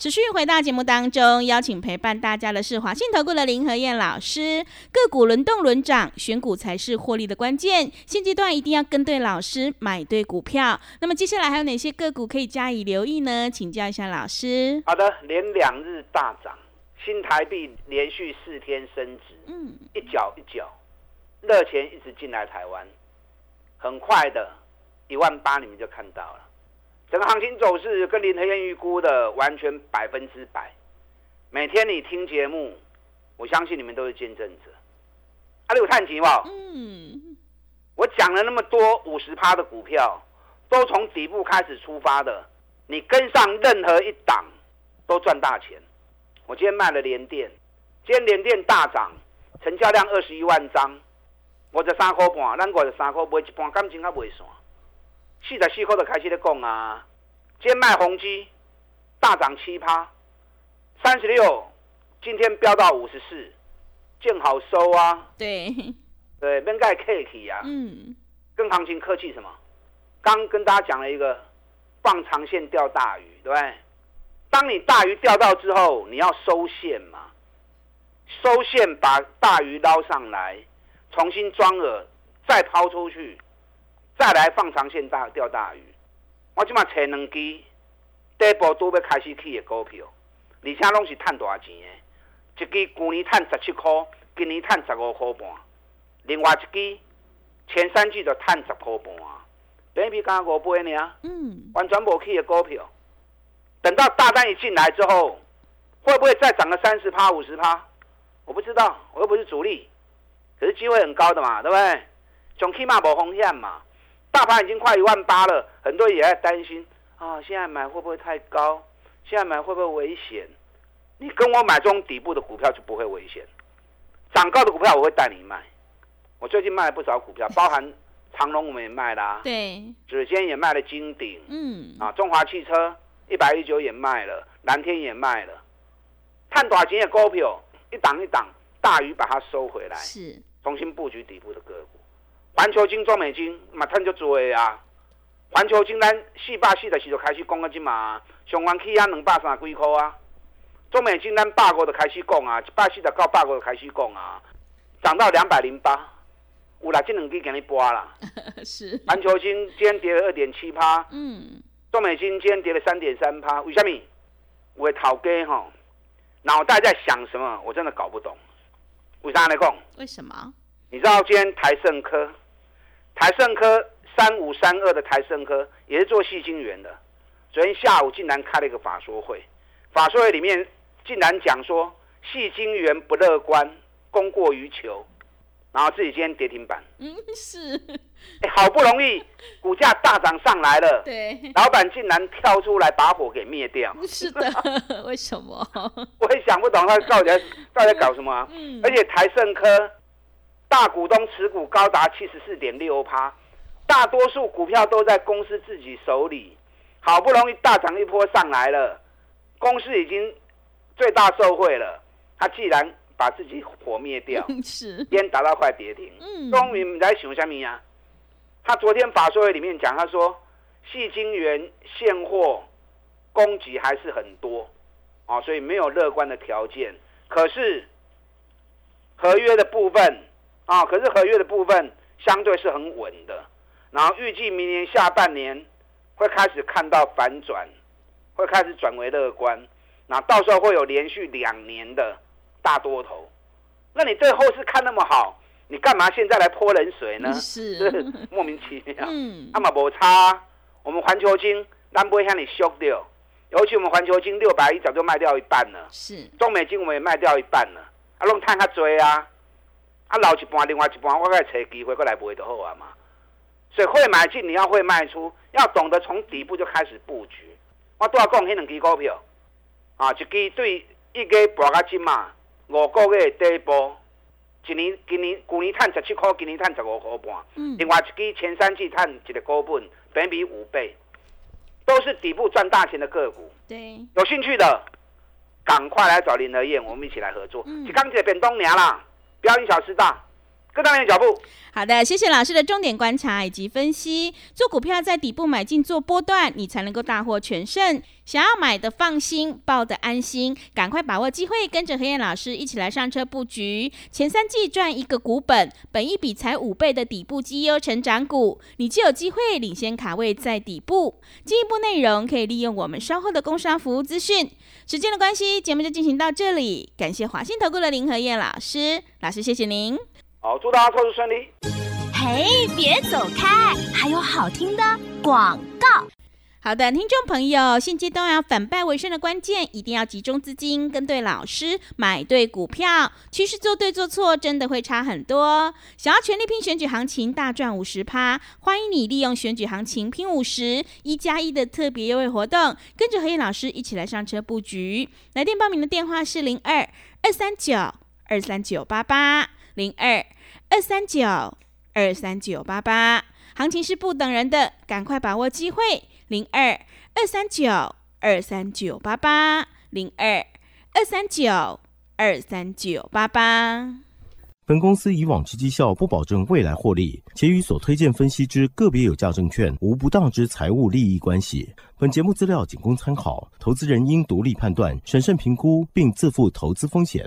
持续回到节目当中，邀请陪伴大家的是华信投顾的林和彥老师。个股轮动轮涨，选股才是获利的关键，现阶段一定要跟对老师，买对股票。那么接下来还有哪些个股可以加以留意呢？请教一下老师。好的，连两日大涨，新台币连续4天升值，一角一角，热钱一直进来台湾，很快的18000你们就看到了。整个行情走势跟林和彥预估的完全100%。每天你听节目，我相信你们都是见证者。啊，你有探钱吗？我讲了那么多50%的股票，都从底部开始出发的，你跟上任何一档都赚大钱。我今天卖了联电，今天联电大涨，成交量21万张，53块半，咱53块卖一半，感情还袂散。44块就开始在讲啊，今天卖宏基大涨7%，36今天飙到54，见好收啊。对对，免太客气啊。跟行情客气什么？刚跟大家讲了一个放长线钓大鱼，对不对？当你大鱼钓到之后，你要收线嘛，收线把大鱼捞上来，重新装饵，再抛出去。再来放长线钓大鱼，我即马找两支底部都要开始起的股票，而且拢是赚大钱的。一支去年赚17块，今年赚15块半；另外一支前3季就赚10块半，本比刚5倍呢，完全无起的股票。等到大单一进来之后，会不会再涨个30%、50%？我不知道，我又不是主力，可是机会很高的嘛，对不对？总起码无风险嘛。大盘已经快18000了，很多人也在担心啊，现在买会不会太高？现在买会不会危险？你跟我买这种底部的股票就不会危险，涨高的股票我会带你卖。我最近卖了不少股票，包含长荣我们也卖啦、对，指尖也卖了金鼎，中华汽车119也卖了，蓝天也卖了，探大钱的股票一档一档，大鱼把它收回来，是重新布局底部的个股。环球金、中美金嘛，赚就多啊！环球金咱480的时就开始讲个金嘛，上完起啊230几块啊。中美金咱85就开始讲啊，140到85就开始讲啊，涨到208。有啦，这两支给你播啦。是。环球金今天跌了2.7%，中美金今天跌了3.3%，为什么？我头家吼，脑袋在想什么？我真的搞不懂。为啥来讲？为什么？你知道今天台盛科3532的台盛科也是做矽晶圆的，昨天下午竟然开了一个法说会，法说会里面竟然讲说矽晶圆不乐观，供过于求，然后自己今天跌停板。是、好不容易股价大涨上来了，对，老板竟然跳出来把火给灭掉。是的，为什么？我也想不懂他到底在搞什么啊。而且台盛科大股东持股高达 74.6%， 大多数股票都在公司自己手里，好不容易大涨一波上来了，公司已经最大受惠了，他既然把自己火灭掉，是先打到快跌停。终于不知道想什么啊。他昨天法说会里面讲，他说矽晶圆现货供给还是很多、所以没有乐观的条件，可是合约的部分相对是很稳的，然后预计明年下半年会开始看到反转，会开始转为乐观，那到时候会有连续2年的大多头。那你对后市看那么好，你干嘛现在来泼冷水呢？是莫名其妙。那么没差，我们环球金咱不会向你修掉，尤其我们环球金610早就卖掉一半了，是中美金我们也卖掉一半了，都赚较多啊。老一半，另外一半，我再找机会过来买就好啊嘛。所以会买进，你要会卖出，要懂得从底部就开始布局。我刚才讲那两支股票，一支对一月博到现在5个月的底部，去年赚17块，今年赚15块半。另外一支前3季赚1个股本，本益5倍，都是底部赚大钱的个股。对，有兴趣的赶快来找林和彥，我们一起来合作。一天一个便当而已啦。不要因小失大，跟上你的脚步。好的，谢谢老师的重点观察以及分析。做股票在底部买进做波段，你才能够大获全胜。想要买的放心，抱的安心，赶快把握机会，跟着黑燕老师一起来上车布局。前三季赚一个股本，本益比才5倍的底部绩优成长股，你就有机会领先卡位在底部。进一步内容可以利用我们稍后的工商服务资讯。时间的关系，节目就进行到这里，感谢华信投顾的林和燕老师，老师谢谢您。好，祝大家操作顺利。嘿，别走开，还有好听的广告。好的，听众朋友，现阶段要反败为胜的关键，一定要集中资金，跟对老师，买对股票，趋势做对做错，真的会差很多。想要全力拼选举行情，大赚 50%， 欢迎你利用选举行情拼 50， 1+1 的特别优惠活动，跟着何燕老师一起来上车布局。来电报名的电话是 02-239-23988。02-239-23988， 行情是不等人的，赶快把握机会。02-239-23988， 02-239-23988。本公司以往之绩效不保证未来获利，且与所推荐分析之个别有价证券无不当之财务利益关系。本节目资料仅供参考，投资人应独立判断、审慎评估，并自负投资风险。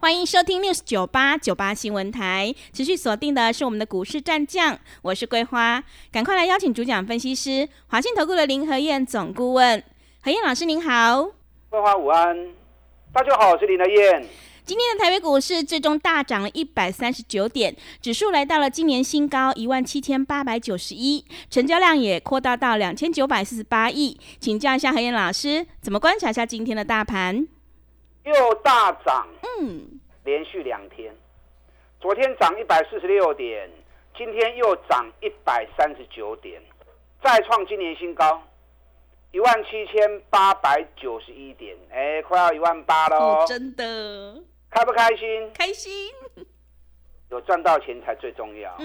欢迎收听 News98 新闻台，持续锁定的是我们的股市战将，我是桂花，赶快来邀请主讲分析师华信投顾的林和燕总顾问。和燕老师您好。桂花午安，大家好，我是林和燕。今天的台北股市最终大涨了139点，指数来到了今年新高17891，成交量也扩大到2948亿。请教一下和燕老师，怎么观察一下今天的大盘？又大涨，连续2天，昨天涨146点，今天又涨139点，再创今年新高17891点，快要18000喽！真的，开不开心？开心，有赚到钱才最重要。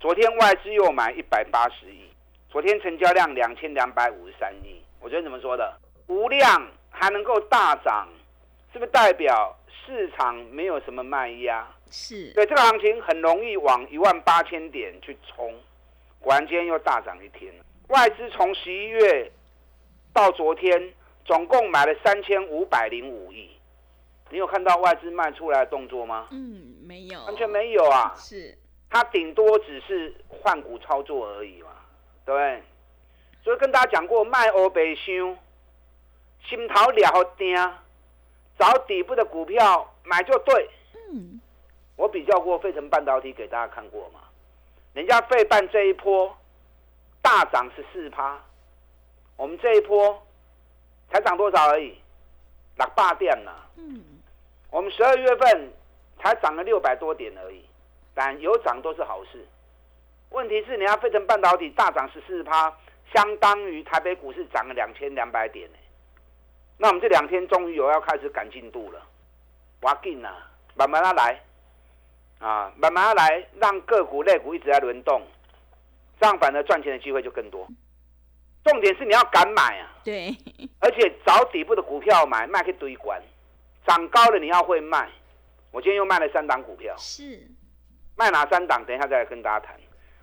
昨天外资又买180亿，昨天成交量2253亿，我昨天怎么说的？无量还能够大涨，是不是代表市场没有什么卖压？是，对，这个行情很容易往18000点去冲。果然今天又大涨1天，外资从11月到昨天总共买了3505亿。你有看到外资卖出来的动作吗？没有，完全没有啊。是，它顶多只是换股操作而已嘛，对不对？所以跟大家讲过，卖欧北修。心头抓好定，找底部的股票买就对。我比较过费城半导体给大家看过嘛，人家费半这一波大涨14%，我们这一波才涨多少而已，600点了。我们12月份才涨了600多点而已，但有涨都是好事。问题是人家费城半导体大涨14%，相当于台北股市涨了2200点。那我们这2天终于有要开始赶进度了，哇劲啊，慢慢来啊，慢慢来，让个股类股一直在轮动，这样反而赚钱的机会就更多。重点是你要敢买啊，对，而且找底部的股票买，卖可以堆管，涨高了你要会卖。我今天又卖了3档股票，是卖哪3档？等一下再来跟大家谈。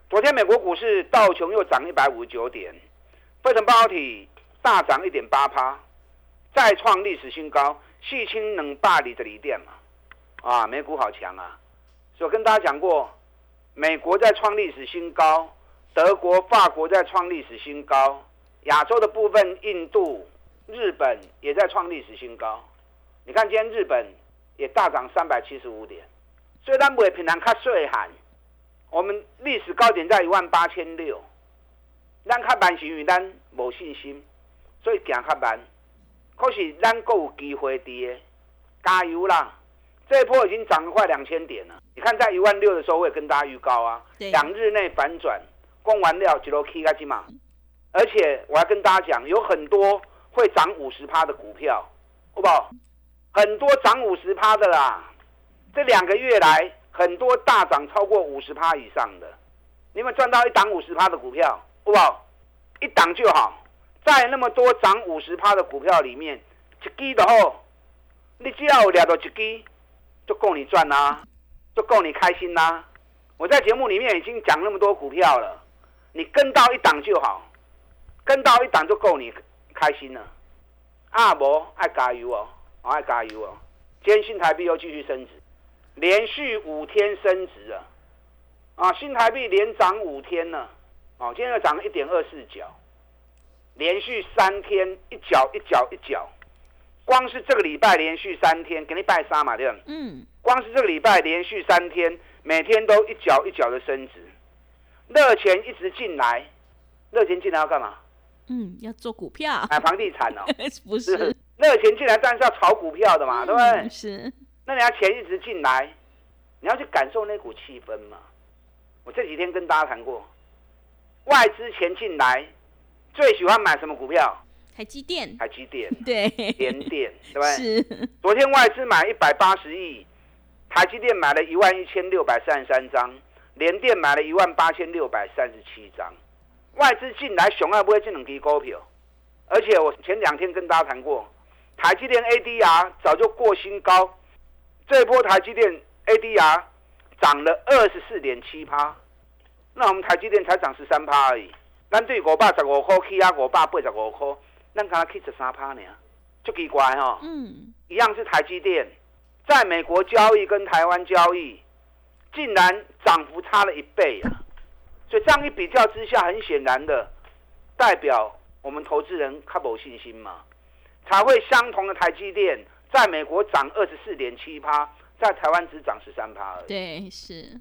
昨天美国股市道琼又涨159点，费城半导体大涨1.8%。再创历史新高，4220点嘛，啊，美股好强啊！所以我跟大家讲过，美国在创历史新高，德国、法国在创历史新高，亚洲的部分，印度、日本也在创历史新高。你看今天日本也大涨375点，所以咱袂平常较细汉，我们历史高点在18600，咱较慢是因为咱无信心，所以行较慢。可是咱还有机会的，加油啦！这一波已经涨了快2000点了。你看在16000的时候，我也跟大家预告啊，2日内反转，供完料几楼 K 开金嘛，而且我还跟大家讲，有很多会涨50%的股票，好不好？很多涨50%的啦，这2个月来很多大涨超过50%以上的，你们赚到一档50%的股票，好不好？一档就好，在那么多涨50%的股票里面，一支就好，你只要有抓到一支，就够你赚啦、啊，就够你开心啦、啊。我在节目里面已经讲那么多股票了，你跟到一档就好，跟到一档就够你开心了。啊不，爱加油哦，爱加油哦！今天新台币又继续升值，连续5天升值啊！啊，新台币连涨5天了，哦，今天又涨了1.24角，连续3天一角一角一角，光是这个礼拜连续3天，给你拜三嘛，对不对？嗯。光是这个礼拜连续3天，每天都一角一角的升值，热钱一直进来，热钱进来要干嘛？嗯，要做股票，买房地产哦，不是？热钱进来，但是要炒股票的嘛，对不对？是。那你要钱一直进来，你要去感受那股气氛嘛。我这几天跟大家谈过，外资钱进来最喜欢买什么股票？海积电，对，联电，对不对？是。昨天外资买180亿，台积电买了11,633张，联电买了18,637张。外资进来熊二不会进两支股票，而且我前2天跟大家谈过，台积电 ADR 早就过新高，这一波台积电 ADR 涨了 24.7%， 那我们台积电才涨 13% 而已，我们对515块起到585块，我们只起 13% 而已，很奇怪哦。一样是台积电，在美国交易跟台湾交易竟然涨幅差了1倍啊！所以这样一比较之下，很显然的代表我们投资人比较没信心嘛，才会相同的台积电在美国涨 24.7%， 在台湾只涨 13% 而已。对，是。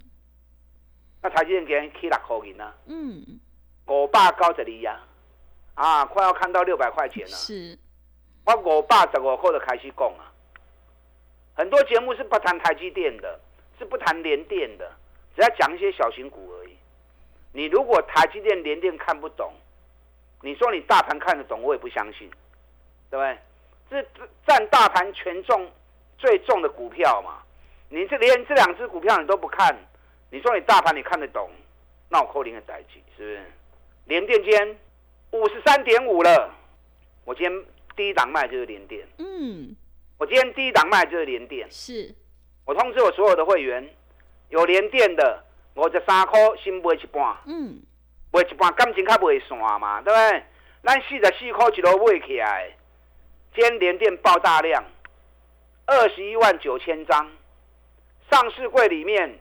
那台积电今天起6块钱啊，592啊，啊，快要看到600块钱了。是。我515块就开始讲啊，很多节目是不谈台积电的，是不谈联电的，只要讲一些小型股而已。你如果台积电、联电看不懂，你说你大盘看得懂，我也不相信，对不对？这占大盘权重最重的股票嘛，你这连这2只股票你都不看，你说你大盘你看得懂，那我扣零的代志是不是？联电今天 53.5 了，我今天第一档卖就是联电。嗯，我今天第一档卖就是联电。是，我通知我所有的会员，有联电的。53块先买一半，买一半感情较袂散嘛，对不对？咱44块一路买起来，今天联电爆大量，21万9千张，上市柜里面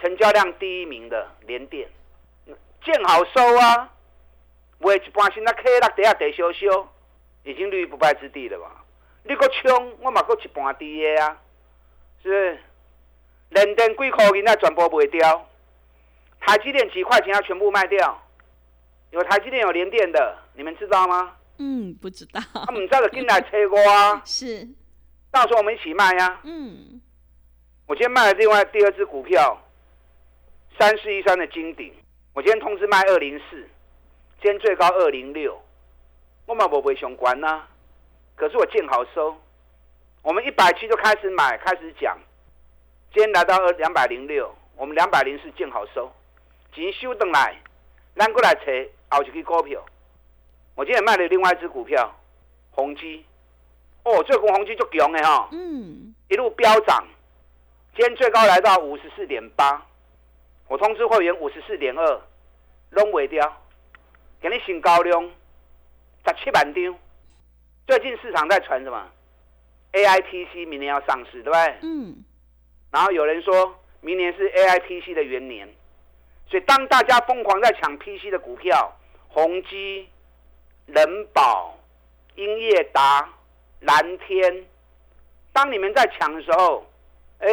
成交量第一名的联电，见好收啊，买一半先那起落底下地烧烧，已经立于不败之地了吧？你搁冲，我嘛搁一半低个啊，是不是？联电几块银啊，全部卖掉。台积电几块钱要全部卖掉，有台积电有联电的，你们知道吗？不知道。不知道就进来找我啊。是，到时候我们一起卖啊。我今天卖了另外第2只股票，3413的金鼎，我今天通知卖204，今天最高206，我嘛无卖相关啊，可是我见好收，我们170就开始买，开始讲，今天来到206，我们204见好收。钱收回来，咱再来找后一支股票。我今天卖了另外一支股票，宏基。哦，最近宏基很强的吼，一路飙涨，今天最高来到 54.8， 我通知会员 54.2， 都卖掉，今天新高量17万张。最近市场在传什么 AIPC 明年要上市，对不对？然后有人说明年是 AIPC 的元年，所以当大家疯狂在抢 PC 的股票，宏基、人保、英业达、蓝天，当你们在抢的时候，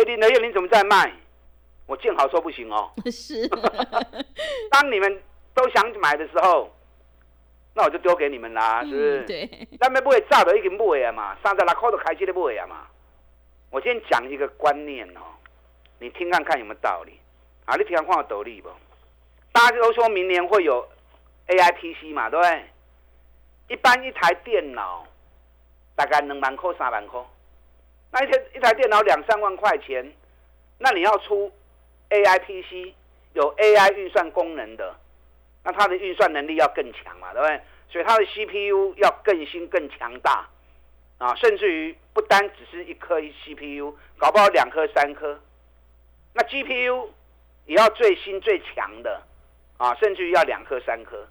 林德燕你怎么在卖？我见好说不行哦。是。当你们都想买的时候，那我就丢给你们啦，是不是？对。咱们不会炸的已经买了嘛，36块就开始在买了嘛。我先讲一个观念哦，你听看看有没有道理啊？你听看有道理不？大家都说明年会有 AIPC 嘛，对不对？一般一台电脑大概2万块、3万块，那一台电脑2、3万块钱，那你要出 AIPC 有 AI 运算功能的，那它的运算能力要更强嘛，对不对？所以它的 CPU 要更新、更强大啊，甚至于不单只是一颗 CPU， 搞不好2颗、3颗。那 GPU 也要最新最强的啊，甚至于要2颗、3颗。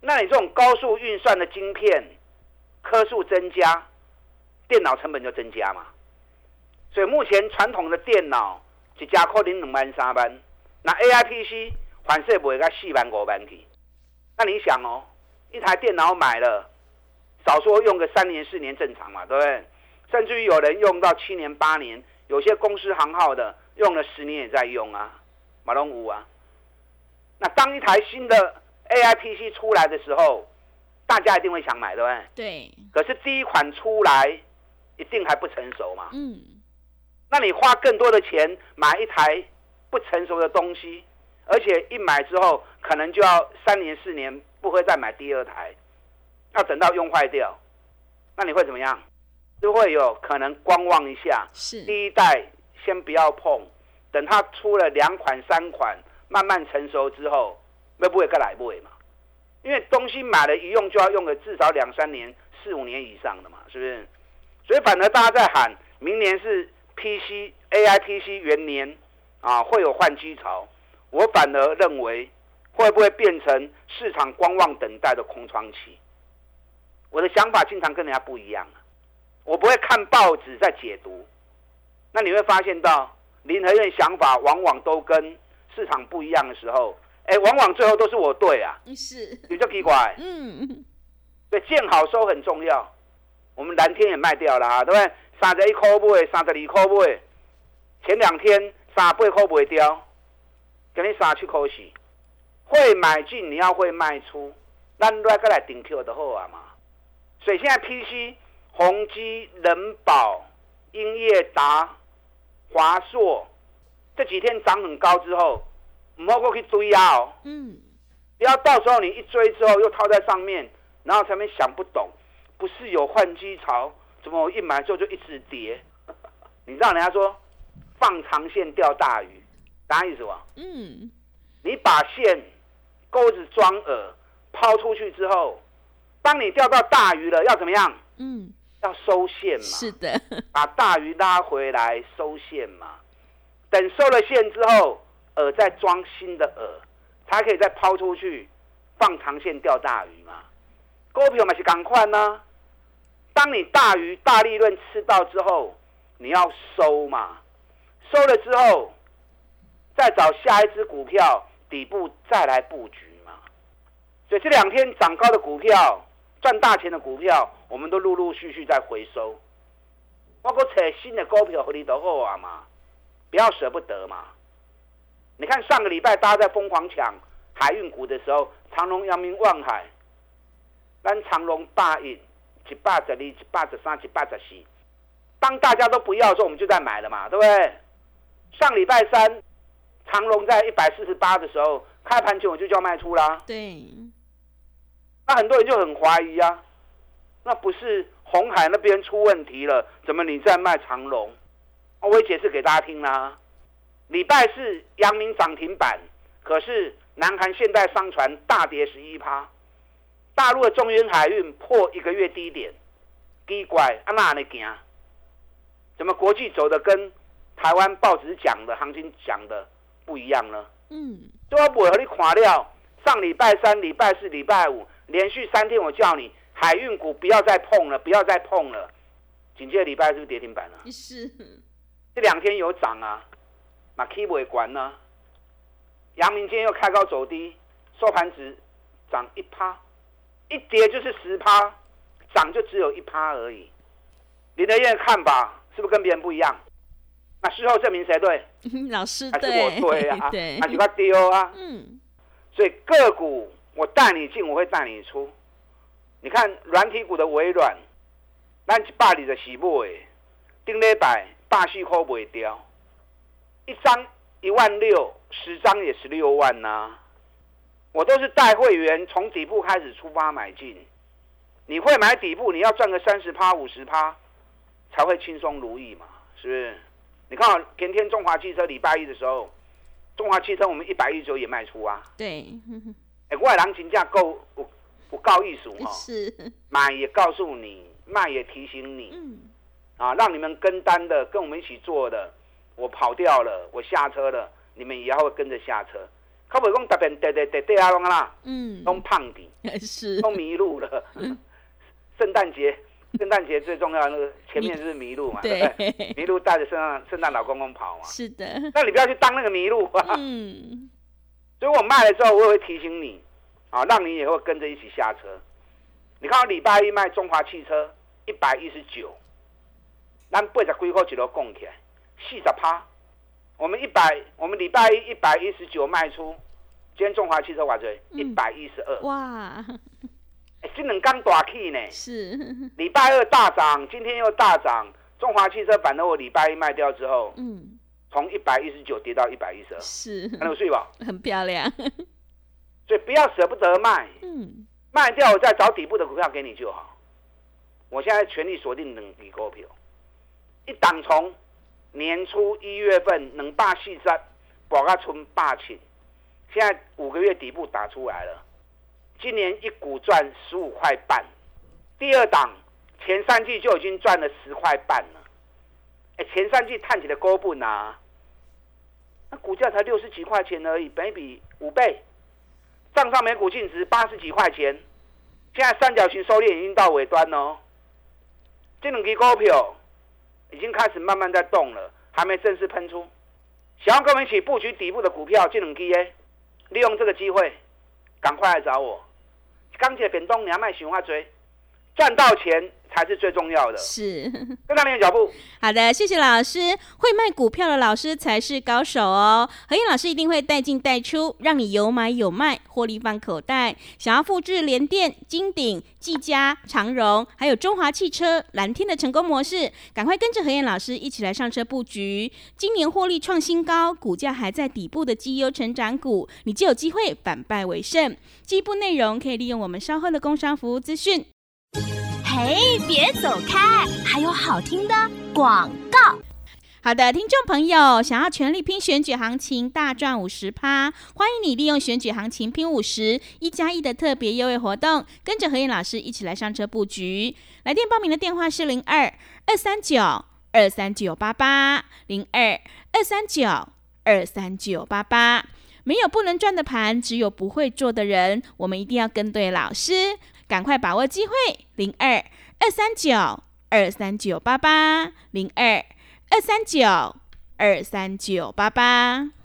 那你这种高速运算的晶片颗数增加，电脑成本就增加嘛。所以目前传统的电脑一家可能2万、3万，那 AIPC 反射不会到4万、5万去。那你想哦，一台电脑买了，少说用个3年4年正常嘛，对不对？甚至于有人用到7年8年，有些公司行号的用了10年也在用啊，马龙五啊。那当一台新的 AIPC 出来的时候，大家一定会想买，对不对？对。可是第一款出来，一定还不成熟嘛。嗯。那你花更多的钱买一台不成熟的东西，而且一买之后可能就要3年4年不会再买第二台，要等到用坏掉，那你会怎么样？就会有可能观望一下，是第一代先不要碰，等它出了2款3款，慢慢成熟之后，会不会再来买嘛？因为东西买了一用就要用个至少2、3年、4、5年以上的嘛，是不是？所以反而大家在喊明年是 PC AIPC 元年啊，会有换机潮，我反而认为会不会变成市场观望等待的空窗期？我的想法经常跟人家不一样，我不会看报纸在解读。那你会发现到林和彥想法往往都跟市场不一样的时候，往往最后都是我对啊，是你就奇怪。嗯，对，见好收很重要。我们蓝天也卖掉了，对不对？31块卖，32块卖，前2天38块卖掉，今天37块4。会买进你要会卖出，咱来再来定票就好啊嘛。所以现在 PC、宏基、人保、英业达、华硕这几天涨很高之后，不要去追啊哦。嗯，不要到时候你一追之后又套在上面，然后才没想不懂，不是有换机潮，怎么我一买之后就一直跌？你知道人家说放长线钓大鱼，啥意思哇？嗯，你把线钩子装饵抛出去之后，当你钓到大鱼了，要怎么样？嗯，要收线嘛。是的，把大鱼拉回来收线嘛。等收了线之后，饵再装新的饵，才可以再抛出去，放长线钓大鱼嘛。股票嘛是同款啊，当你大鱼大利润吃到之后，你要收嘛。收了之后，再找下一支股票底部再来布局嘛。所以这2天涨高的股票，赚大钱的股票，我们都陆陆续续在回收。我搁找新的股票给你就好啊嘛，不要舍不得嘛。你看上个礼拜大家在疯狂抢海运股的时候，长荣、阳明、万海，咱长荣大运112、113、114，当大家都不要的时候，我们就在买了嘛，对不对？上礼拜3，长荣在148的时候，开盘前我就叫卖出啦。对。那很多人就很怀疑啊，那不是鸿海那边出问题了，怎么你在卖长荣？我也解释给大家听啦。礼拜4阳明涨停板，可是南韩现代商船大跌 11%， 大陆的中远海运破1个月低点，奇怪，啊哪里行？怎么国际走的跟台湾报纸讲的行情讲的不一样呢？嗯，都要不和你看了。上礼拜3、礼拜4、礼拜5。连续3天我叫你海运股不要再碰了，不要再碰了。紧接着礼拜是不是跌停板了？是。这2天有涨啊，也起不管啊。阳明今天又开高走低，收盘值涨1%，一跌就是10%，涨就只有1%而已。林德彥看法是不是跟别人不一样？那事后证明谁对？老师对，还是我对啊？对，还是我丢啊？嗯。所以个股我带你进，我会带你出。你看软体股的微软，咱120买，顶礼拜84块卖掉，一张1万6，10张也16万啊。我都是带会员从底部开始出发买进。你会买底部，你要赚个 30%、50% 才会轻松如意嘛，是不是？你看前天中华汽车礼拜一的时候，中华汽车我们119也卖出啊。对，我的人真的够有够意思哦，是买也告诉你，卖也提醒你，让你们跟单的，跟我们一起做的，我跑掉了，我下车了，你们也要会跟着下车。可不可以说特别对啊，都胖底，都迷路了。圣诞节最重要的那个前面就是迷路嘛，对，迷路带着圣诞老公公跑嘛。是的，那你不要去当那个迷路啊。所以我卖了之后，我也会提醒你，让你也会跟着一起下车。你看我礼拜一卖中华汽车119，咱80几块一路讲起来40%，我们礼拜一119卖出，今天中华汽车多少112，哇！这两天大起呢，是礼拜二大涨，今天又大涨。中华汽车反而我礼拜一卖掉之后，从119跌到112，是看得有水吧？很漂亮，所以不要舍不得卖，卖掉我再找底部的股票给你就好。我现在全力锁定两支股票，一档从年初1月份240博到剩80，现在5个月底部打出来了。今年一股赚15块半，第二档前3季就已经赚了10块半了。前3季探起的高不拿，那股价才60几块钱而已，本益比5倍，账上每股净值80几块钱。现在三角形收敛已经到尾端哦，这两支股票已经开始慢慢在动了，还没正式喷出。想要跟我们一起布局底部的股票，这两支利用这个机会，赶快来找我。刚才变动你还卖循环追，赚到钱才是最重要的，是跟上你的脚步。好的，谢谢老师。会卖股票的老师才是高手哦，何晏老师一定会带进带出，让你有买有卖，获利放口袋。想要复制联电、金鼎、技嘉、长荣还有中华汽车、蓝天的成功模式，赶快跟着何晏老师一起来上车布局。今年获利创新高，股价还在底部的绩优成长股，你就有机会反败为胜。进一步内容可以利用我们稍后的工商服务资讯。嘿，别走开，还有好听的广告。好的，听众朋友，想要全力拼选举行情大赚 50%， 欢迎你利用选举行情拼 50 1+1 的特别优惠活动，跟着何晏老师一起来上车布局。来电报名的电话是 02-239-23988 02-239-23988。 没有不能赚的盘，只有不会做的人，我们一定要跟对老师，赶快把握机会。02-239-23988 02-239-23988。